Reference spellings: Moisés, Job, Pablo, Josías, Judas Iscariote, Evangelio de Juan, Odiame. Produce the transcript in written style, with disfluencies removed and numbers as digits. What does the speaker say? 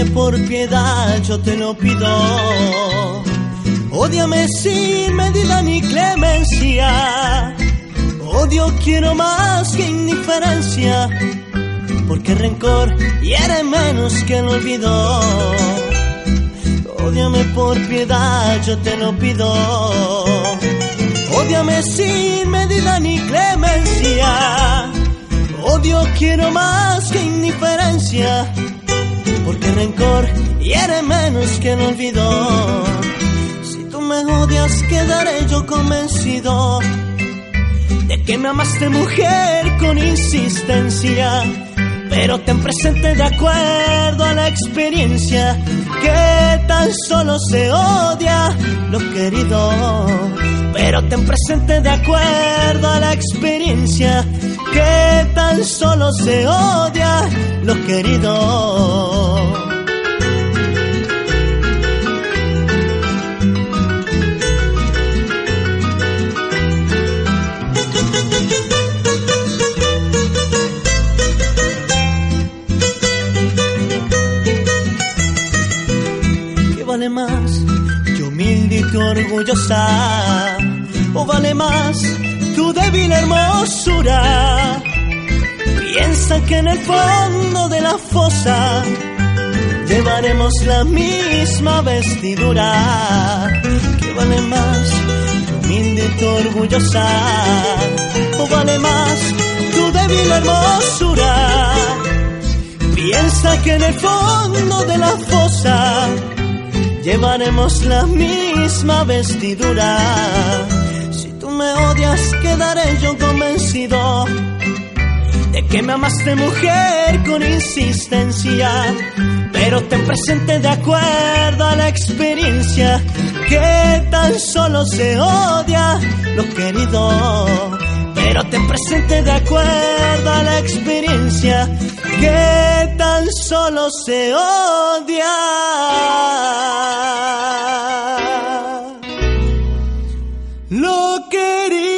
Ódiame por piedad, yo te lo pido. Ódiame sin medida ni clemencia. Odio quiero más que indiferencia, porque el rencor hiere menos que el olvido. Ódiame por piedad, yo te lo pido. Ódiame sin medida ni clemencia. Odio quiero más que indiferencia, porque el rencor hiere menos que el olvido. Si tú me odias, quedaré yo convencido de que me amaste, mujer, con insistencia. Pero ten presente, de acuerdo a la experiencia, que tan solo se odia lo querido. Pero ten presente, de acuerdo a la experiencia, que tan solo se odia lo querido. ¿Qué vale más, tu humilde y tu orgullosa? ¿O vale más tu débil hermosura? Piensa que en el fondo de la fosa llevaremos la misma vestidura. ¿Qué vale más, tu humilde y tu orgullosa? ¿O vale más tu débil hermosura? Piensa que en el fondo de la fosa llevaremos la misma vestidura. Si tú me odias, quedaré yo convencido de que me amaste, mujer, con insistencia. Pero ten presente, de acuerdo a la experiencia, que tan solo se odia lo querido. Pero ten presente, de acuerdo a la experiencia, que tan solo se odia lo querido.